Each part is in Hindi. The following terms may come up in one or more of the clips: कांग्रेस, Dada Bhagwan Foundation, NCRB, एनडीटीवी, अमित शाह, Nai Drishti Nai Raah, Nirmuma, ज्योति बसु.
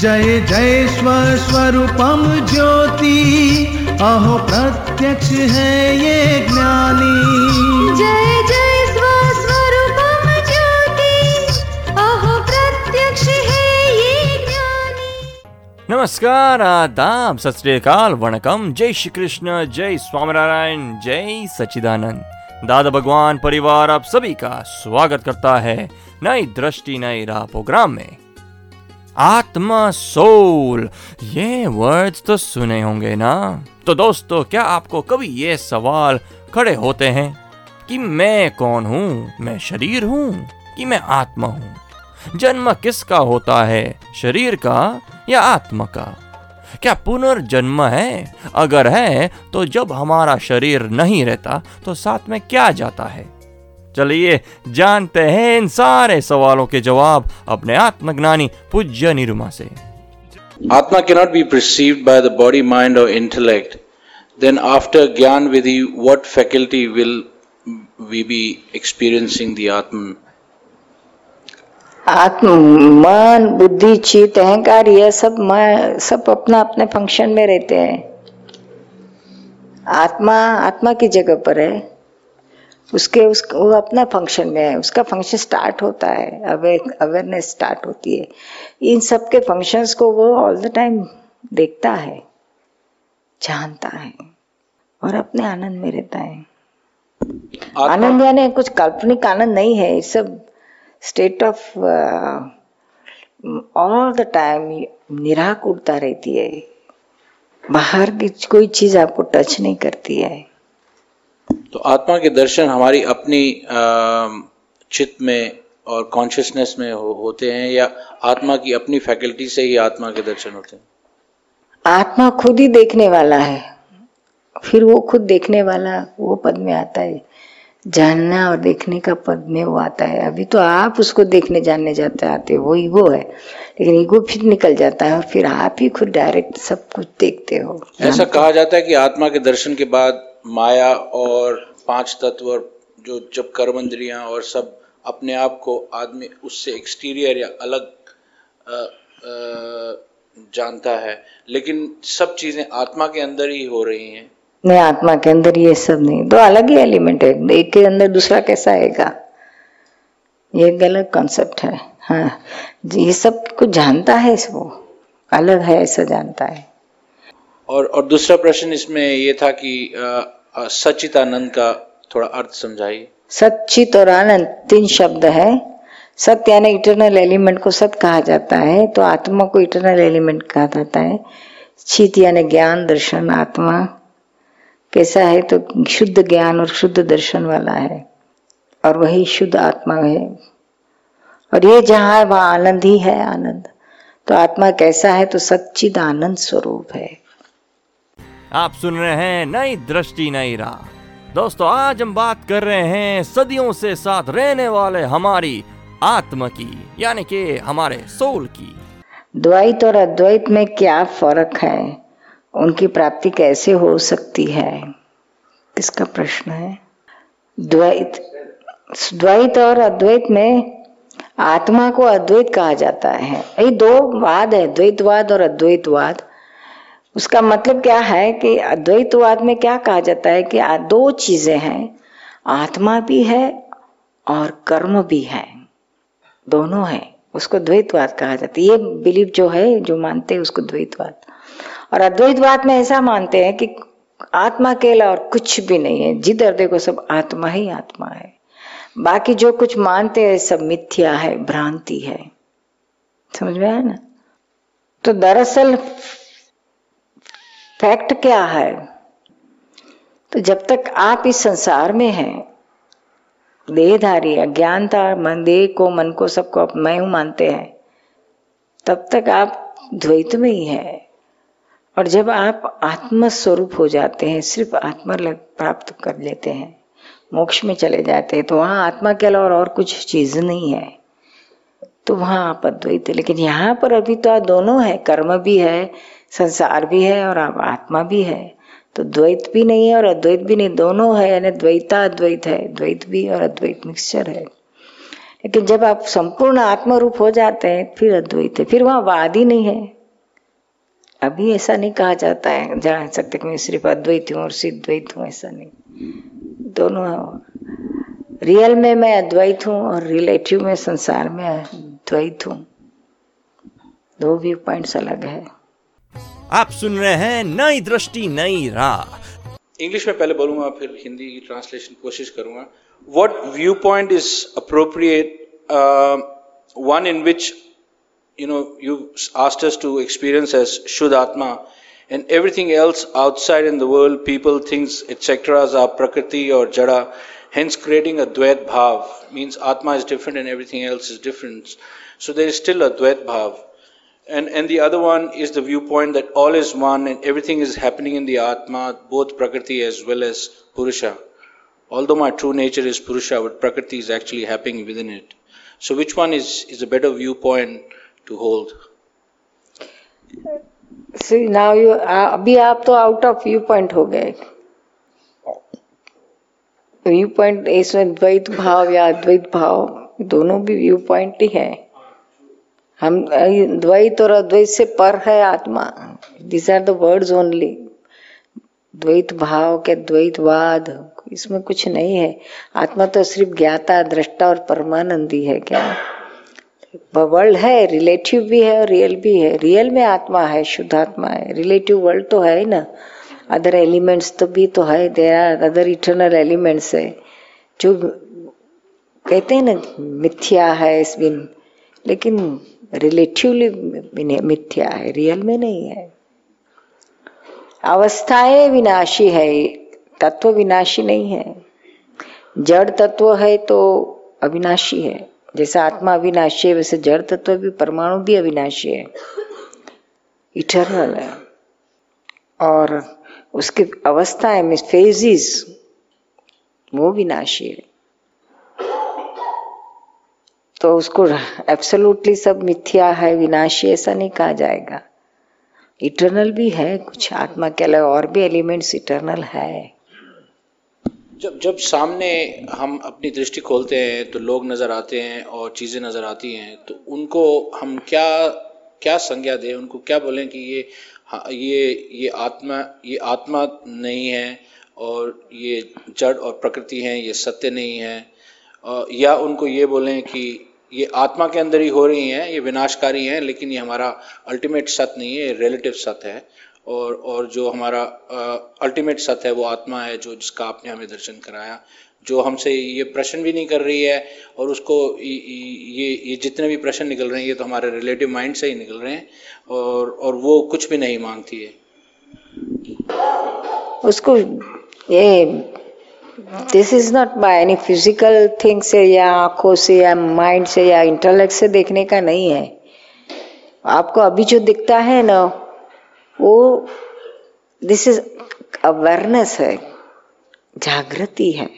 जय जय स्वस्वरूपम ज्योति अहो प्रत्यक्ष है ये ज्ञानी। जय जय स्वस्वरूपम ज्योति अहो प्रत्यक्ष है ये ज्ञानी। नमस्कार, आदाब, सत श्री अकाल, वणकम, जय श्री कृष्ण, जय स्वामीनारायण, जय सच्चिदानंद। दादा भगवान परिवार आप सभी का स्वागत करता है नई दृष्टि नई राह प्रोग्राम में। आत्मा, सोल, ये वर्ड्स तो सुने होंगे ना। तो दोस्तों, क्या आपको कभी ये सवाल खड़े होते हैं कि मैं कौन हूँ? मैं शरीर हूँ कि मैं आत्मा हूँ? जन्म किसका होता है, शरीर का या आत्मा का? क्या पुनर्जन्म है? अगर है तो जब हमारा शरीर नहीं रहता तो साथ में क्या जाता है? चलिए जानते हैं इन सारे सवालों के जवाब अपने आत्मज्ञानी पूज्य निरुमा से। आत्मा cannot be perceived by the body, mind or intellect. Then after ज्ञान विधि, what faculty will we be experiencing the आत्म? आत्म मन, बुद्धि, चित्त, अहंकार, यह सब अपना अपने फंक्शन में रहते हैं। आत्मा आत्मा की जगह पर है, वो अपना फंक्शन में है। उसका फंक्शन स्टार्ट होता है, अवेयरनेस स्टार्ट होती है। इन सब के फंक्शंस को वो ऑल द टाइम देखता है, जानता है और अपने आनंद में रहता है। आनंद यानी कुछ काल्पनिक आनंद नहीं है, ये सब state of all the time निराक उड़ता रहती है। बाहर की कोई चीज आपको टच नहीं करती है। तो आत्मा के दर्शन हमारी अपनी चित्त में और कॉन्शियसनेस में होते हैं या आत्मा की अपनी फैकल्टी से ही आत्मा के दर्शन होते हैं? आत्मा खुद ही देखने वाला है, फिर वो खुद देखने वाला वो पद में आता है। जानना और देखने का पद में वो आता है। अभी तो आप उसको देखने जानने जाते आते हो, वो ईगो है, लेकिन ईगो फिर निकल जाता है और फिर आप ही खुद डायरेक्ट सब कुछ देखते हो। ऐसा कहा जाता है कि आत्मा के दर्शन के बाद माया और पांच तत्व और जो जब कर्म इंद्रियां और सब अपने आप को आदमी उससे एक्सटीरियर या अलग जानता है, लेकिन सब चीजें आत्मा के अंदर ही हो रही हैं। नहीं, आत्मा के अंदर ये सब नहीं, दो अलग ही एलिमेंट है। एक के अंदर दूसरा कैसा आएगा, ये गलत कॉन्सेप्ट है। हाँ, ये सब कुछ जानता है, वो अलग है ऐसा जानता है। और दूसरा प्रश्न इसमें ये था कि सच्चित आनंद का थोड़ा अर्थ समझाइए। सच्चित और आनंद तीन शब्द है। सत्य यानी इटरनल एलिमेंट को सत कहा जाता है, तो आत्मा को इटरनल एलिमेंट कहा जाता है। चित यानी ज्ञान दर्शन, आत्मा कैसा है तो शुद्ध ज्ञान और शुद्ध दर्शन वाला है, और वही शुद्ध आत्मा है। और ये जहाँ है वहाँ आनंद ही है, आनंद। तो आत्मा कैसा है तो सच्चित आनंद स्वरूप है। आप सुन रहे हैं नई दृष्टि नई राह। दोस्तों, आज हम बात कर रहे हैं सदियों से साथ रहने वाले हमारी आत्मा की, यानी कि हमारे सोल की। द्वैत और अद्वैत में क्या फर्क है, उनकी प्राप्ति कैसे हो सकती है, किसका प्रश्न है। द्वैत और अद्वैत में आत्मा को अद्वैत कहा जाता है। ये दो वाद है, द्वैतवाद और अद्वैतवाद। उसका मतलब क्या है कि अद्वैतवाद में क्या कहा जाता है कि दो चीजें हैं, आत्मा भी है और कर्म भी है, दोनों है, उसको द्वैतवाद कहा जाता है। ये बिलीफ जो है, जो मानते हैं उसको द्वैतवाद। और अद्वैतवाद में ऐसा मानते हैं कि आत्मा अकेला और कुछ भी नहीं है, जिधर देखो सब आत्मा ही आत्मा है। बाकी जो कुछ मानते हैं सब मिथ्या है, भ्रांति है। समझ में आया ना। तो दरअसल फैक्ट क्या है, तो जब तक आप इस संसार में हैं, देहधारी अज्ञानता, मन देह को मन को सबको मैं हूं मानते हैं, तब तक आप द्वैत में ही है। और जब आप आत्म स्वरूप हो जाते हैं, सिर्फ आत्मा प्राप्त कर लेते हैं, मोक्ष में चले जाते हैं, तो वहां आत्मा के अलावा और कुछ चीज नहीं है, तो वहां आप अद्वैत है। लेकिन यहाँ पर अभी तो दोनों है, कर्म भी है, संसार भी है और आप आत्मा भी है, तो द्वैत भी नहीं है और अद्वैत भी नहीं, दोनों है, यानी द्वैता अद्वैत है, द्वैत भी और अद्वैत मिक्सचर है। लेकिन जब आप संपूर्ण आत्मरूप हो जाते हैं फिर अद्वैत है, फिर वहाँ वाद ही नहीं है। अभी ऐसा नहीं कहा जाता है जा सकते कि मैं सिर्फ अद्वैत हूँ और सिर्फ द्वैत हूँ, ऐसा नहीं। दोनों रियल में मैं अद्वैत हूँ और रिलेटिव में संसार में द्वैत हूँ, दो व्यू पॉइंट्स अलग है। आप सुन रहे हैं नई दृष्टि नई राह। इंग्लिश में पहले बोलूंगा फिर हिंदी की ट्रांसलेशन कोशिश करूंगा। What viewpoint is appropriate? One in which you asked us to experience as Shuddh Atma, and everything else outside in the world, people, things, etc. are Prakriti or Jada. Hence, creating a Dvait Bhav means Atma is different and everything else is different. So there is still a Dvait Bhav. And the other one is the viewpoint that all is one and everything is happening in the Atma, both Prakriti as well as Purusha. Although my true nature is Purusha, but Prakriti is actually happening within it. So which one is a better viewpoint to hold? See, now you abhi aap to out of viewpoint ho gaye. Viewpoint is Dvait Bhav ya Advait Bhav, dono bhi viewpoint hi hai. हम द्वैत और अद्वैत से पर है आत्मा। This are the words only. द्वैत भाव के द्वैतवाद इसमें कुछ नहीं है। आत्मा तो सिर्फ ज्ञाता दृष्टा और परमानंदी है। क्या वर्ल्ड है, रिलेटिव भी है और रियल भी है। रियल में आत्मा है, शुद्ध आत्मा है। रिलेटिव वर्ल्ड तो है ही ना, अदर एलिमेंट्स तो भी तो है। There are other eternal elements है जो कहते हैं ना मिथ्या है इस बिन, लेकिन रिलेटिवली मिथ्या है, रियल में नहीं है। अवस्थाएं विनाशी है, तत्व विनाशी नहीं है। जड़ तत्व है तो अविनाशी है। जैसे आत्मा अविनाशी है वैसे जड़ तत्व भी, परमाणु भी अविनाशी है, इटर्नल है। और उसकी अवस्थाएं में फेजेस वो विनाशी है। तो उसको एब्सोल्युटली सब मिथ्या है, विनाशी ऐसा नहीं कहा जाएगा। इटर्नल भी है कुछ आत्मा के अलावा, और भी एलिमेंट्स इटर्नल है। जब सामने हम अपनी दृष्टि खोलते हैं तो लोग नजर आते हैं और चीजें नजर आती हैं, तो उनको हम क्या संज्ञा दें? उनको क्या बोलें कि ये आत्मा नहीं है और ये जड़ और प्रकृति है, ये सत्य नहीं है? या उनको ये बोलें कि ये आत्मा के अंदर ही हो रही हैं, ये विनाशकारी हैं, लेकिन ये हमारा अल्टीमेट सत्य नहीं है, ये रिलेटिव सत्य है। और जो हमारा अल्टीमेट सत्य है वो आत्मा है, जो जिसका आपने हमें दर्शन कराया, जो हमसे ये प्रश्न भी नहीं कर रही है। और उसको ये जितने भी प्रश्न निकल रहे हैं ये तो हमारे रिलेटिव माइंड से ही निकल रहे हैं, और वो कुछ भी नहीं मांगती है। उसको ये this is not by any physical thing से या आंखों से या माइंड से या इंटेलेक्ट से देखने का नहीं है। आपको अभी जो दिखता है ना वो दिस इज अवेयरनेस है, जागृति है,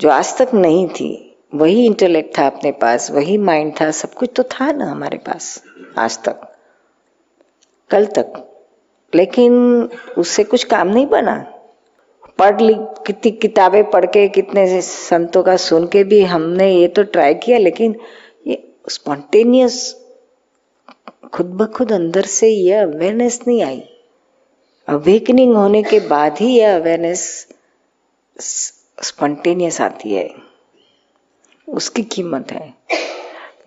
जो आज तक नहीं थी। वही इंटेलेक्ट था अपने पास, वही माइंड था, सब कुछ तो था ना हमारे पास आज तक, कल तक, लेकिन उससे कुछ काम नहीं बना। पढ़ ली कितनी किताबें पढ़ के, कितने संतों का सुन के भी हमने ये तो ट्राई किया, लेकिन ये स्पॉन्टेनियस खुद ब खुद अंदर से ये अवेयरनेस नहीं आई। अवेकनिंग होने के बाद ही यह अवेयरनेस स्पॉन्टेनियस आती है, उसकी कीमत है।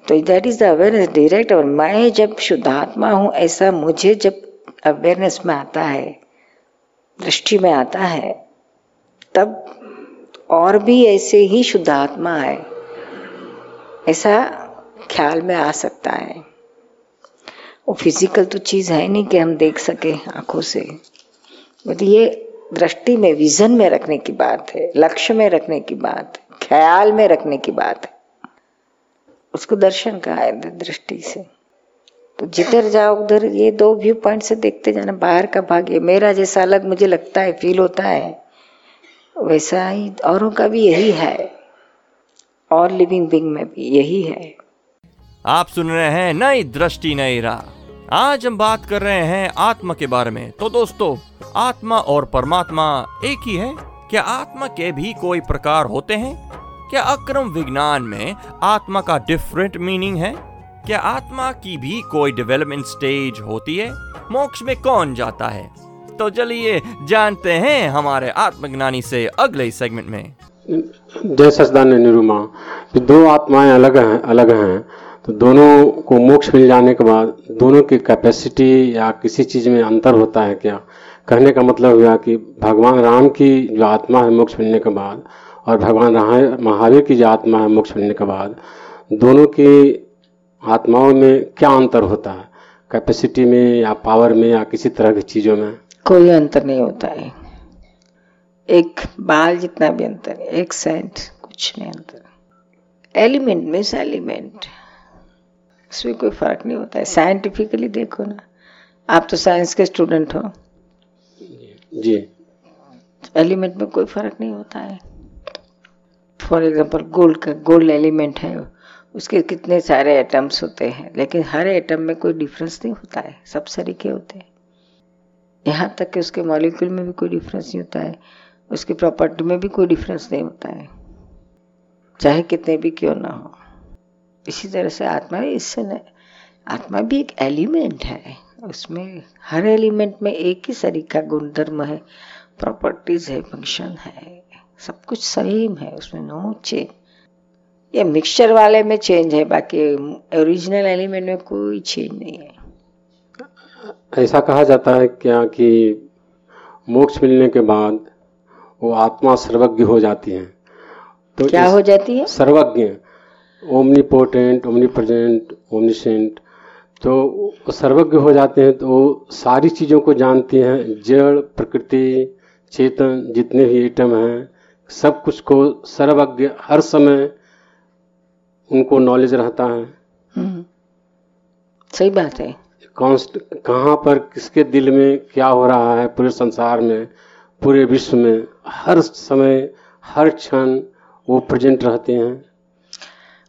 तो that is the awareness direct. और मैं जब शुद्धात्मा हूँ ऐसा मुझे जब अवेयरनेस में आता है, दृष्टि में आता है, तब और भी ऐसे ही शुद्ध आत्मा है ऐसा ख्याल में आ सकता है। वो फिजिकल तो चीज है नहीं कि हम देख सके आंखों से, मतलब ये दृष्टि में विजन में रखने की बात है, लक्ष्य में रखने की बात है, ख्याल में रखने की बात है। उसको दर्शन कहा है दृष्टि से। तो जिधर जाओ उधर ये दो व्यू पॉइंट से देखते जाना। बाहर का भाग ये मेरा जैसा अलग मुझे लगता है, फील होता है, वैसा ही औरों का भी यही है और लिविंग बीइंग में भी यही है। आप सुन रहे हैं नई दृष्टि नई राह। आज हम बात कर रहे हैं आत्मा के बारे में। तो दोस्तों, आत्मा और परमात्मा एक ही है? क्या आत्मा के भी कोई प्रकार होते हैं? क्या अक्रम विज्ञान में आत्मा का डिफरेंट मीनिंग है? क्या आत्मा की भी कोई डेवलपमेंट स्टेज होती है? मोक्ष में कौन जाता है? तो चलिए जानते हैं हमारे आत्मज्ञानी से अगले सेगमेंट में। जय सचदान निरुमा, दो आत्माएं अलग हैं तो दोनों को मोक्ष मिल जाने के बाद दोनों की कैपेसिटी या किसी चीज में अंतर होता है क्या? कहने का मतलब हुआ कि भगवान राम की जो आत्मा है मोक्ष मिलने के बाद और भगवान महावीर की जो आत्मा है मोक्ष मिलने के बाद दोनों की आत्माओं में क्या अंतर होता है? कैपेसिटी में या पावर में या किसी तरह की चीज़ों में कोई अंतर नहीं होता है। एक बाल जितना भी अंतर, एक सेंट कुछ नहीं अंतर। एलिमेंट में एलिमेंट, उसमें कोई फर्क नहीं होता है। साइंटिफिकली देखो ना, आप तो साइंस के स्टूडेंट हो जी, एलिमेंट में कोई फर्क नहीं होता है। फॉर एग्जाम्पल गोल्ड का, गोल्ड एलिमेंट है, उसके कितने सारे एटम्स होते हैं लेकिन हर एटम में कोई डिफरेंस नहीं होता है, सब सरीखे होते हैं। यहाँ तक कि उसके मॉलिक्यूल में भी कोई डिफरेंस नहीं होता है, उसकी प्रॉपर्टी में भी कोई डिफरेंस नहीं होता है, चाहे कितने भी क्यों ना हो। इसी तरह से आत्मा, इससे आत्मा भी एक एलिमेंट है, उसमें हर एलिमेंट में एक ही सरीखा गुणधर्म है, प्रॉपर्टीज है, फंक्शन है, सब कुछ सेम है, उसमें नो चेंज। ये मिक्सचर वाले में चेंज है, बाकी ओरिजिनल एलिमेंट में कोई चेंज नहीं है। ऐसा कहा जाता है क्या कि मोक्ष मिलने के बाद वो आत्मा सर्वज्ञ हो जाती है? तो क्या हो जाती है? सर्वज्ञ, ओमनीपोटेंट, ओमनीप्रेजेंट, ओमनीसेंट। तो सर्वज्ञ हो जाते हैं तो सारी चीज़ों को जानती हैं, जड़, प्रकृति, चेतन, जितने भी एटम हैं सब कुछ को सर्वज्ञ, हर समय उनको नॉलेज रहता है। सही बात है। कहाँ पर किसके दिल में क्या हो रहा है, पूरे संसार में, पूरे विश्व में, हर समय हर क्षण वो प्रेजेंट रहते हैं।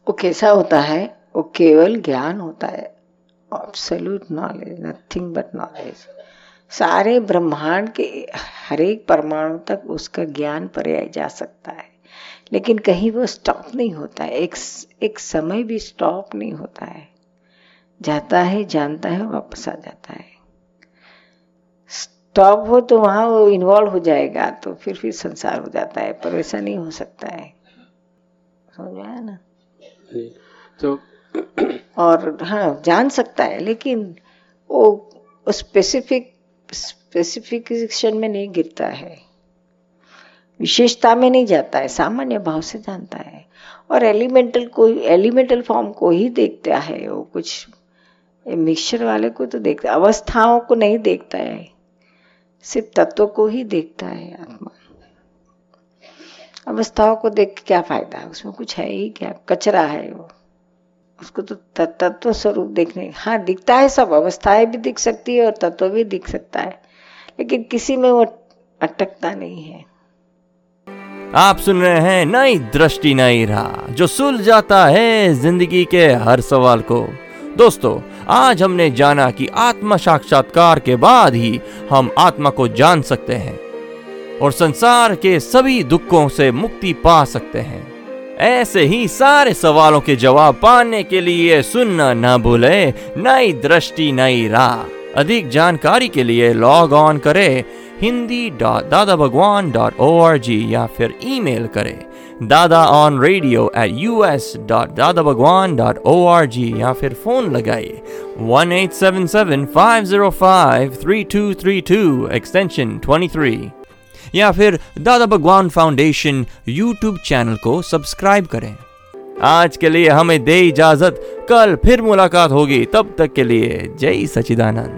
वो कैसा होता है? वो केवल ज्ञान होता है, absolute knowledge, nothing but knowledge. सारे ब्रह्मांड के हर एक परमाणु तक उसका ज्ञान पर्याय जा सकता है, लेकिन कहीं वो स्टॉप नहीं होता है, एक समय भी स्टॉप नहीं होता है, जाता है, जानता है, वापस आ जाता है। स्टॉप हो तो वहाँ वो इन्वॉल्व हो जाएगा तो फिर संसार हो जाता है, पर वैसा नहीं हो सकता है, समझ आया ना? तो और हाँ, जान सकता है लेकिन वो स्पेसिफिकेशन में नहीं गिरता है, विशेषता में नहीं जाता है, सामान्य भाव से जानता है। और एलिमेंटल फॉर्म को ही देखता है वो, कुछ मिक्सचर वाले को तो देखता है, अवस्थाओं को नहीं देखता है, सिर्फ तत्वों को ही देखता है आत्मा। अवस्थाओं को देख के क्या फायदा, उसमें कुछ है ही क्या, कचरा है वो, उसको तो तत्व स्वरूप देखने। हाँ, दिखता है सब, अवस्थाएं भी दिख सकती है और तत्व भी दिख सकता है, लेकिन किसी में वो अटकता नहीं है। आप सुन रहे हैं नई दृष्टि नई राह, जो सुलझाता है जिंदगी के हर सवाल को। दोस्तों, आज हमने जाना कि आत्म साक्षात्कार के बाद ही हम आत्मा को जान सकते हैं और संसार के सभी दुखों से मुक्ति पा सकते हैं। ऐसे ही सारे सवालों के जवाब पाने के लिए सुनना ना भूले नई दृष्टि नई राह। अधिक जानकारी के लिए लॉग ऑन करें hindi.dadabhagwan.org या फिर ईमेल करें dadaonradio@us.dadabhagwan.org या फिर फोन लगाइए 1-877-505-3232 एक्सटेंशन 23 या फिर Dada Bhagwan foundation YouTube channel को सब्सक्राइब करें। आज के लिए हमें दे इजाजत, कल फिर मुलाकात होगी, तब तक के लिए जय सच्चिदानंद।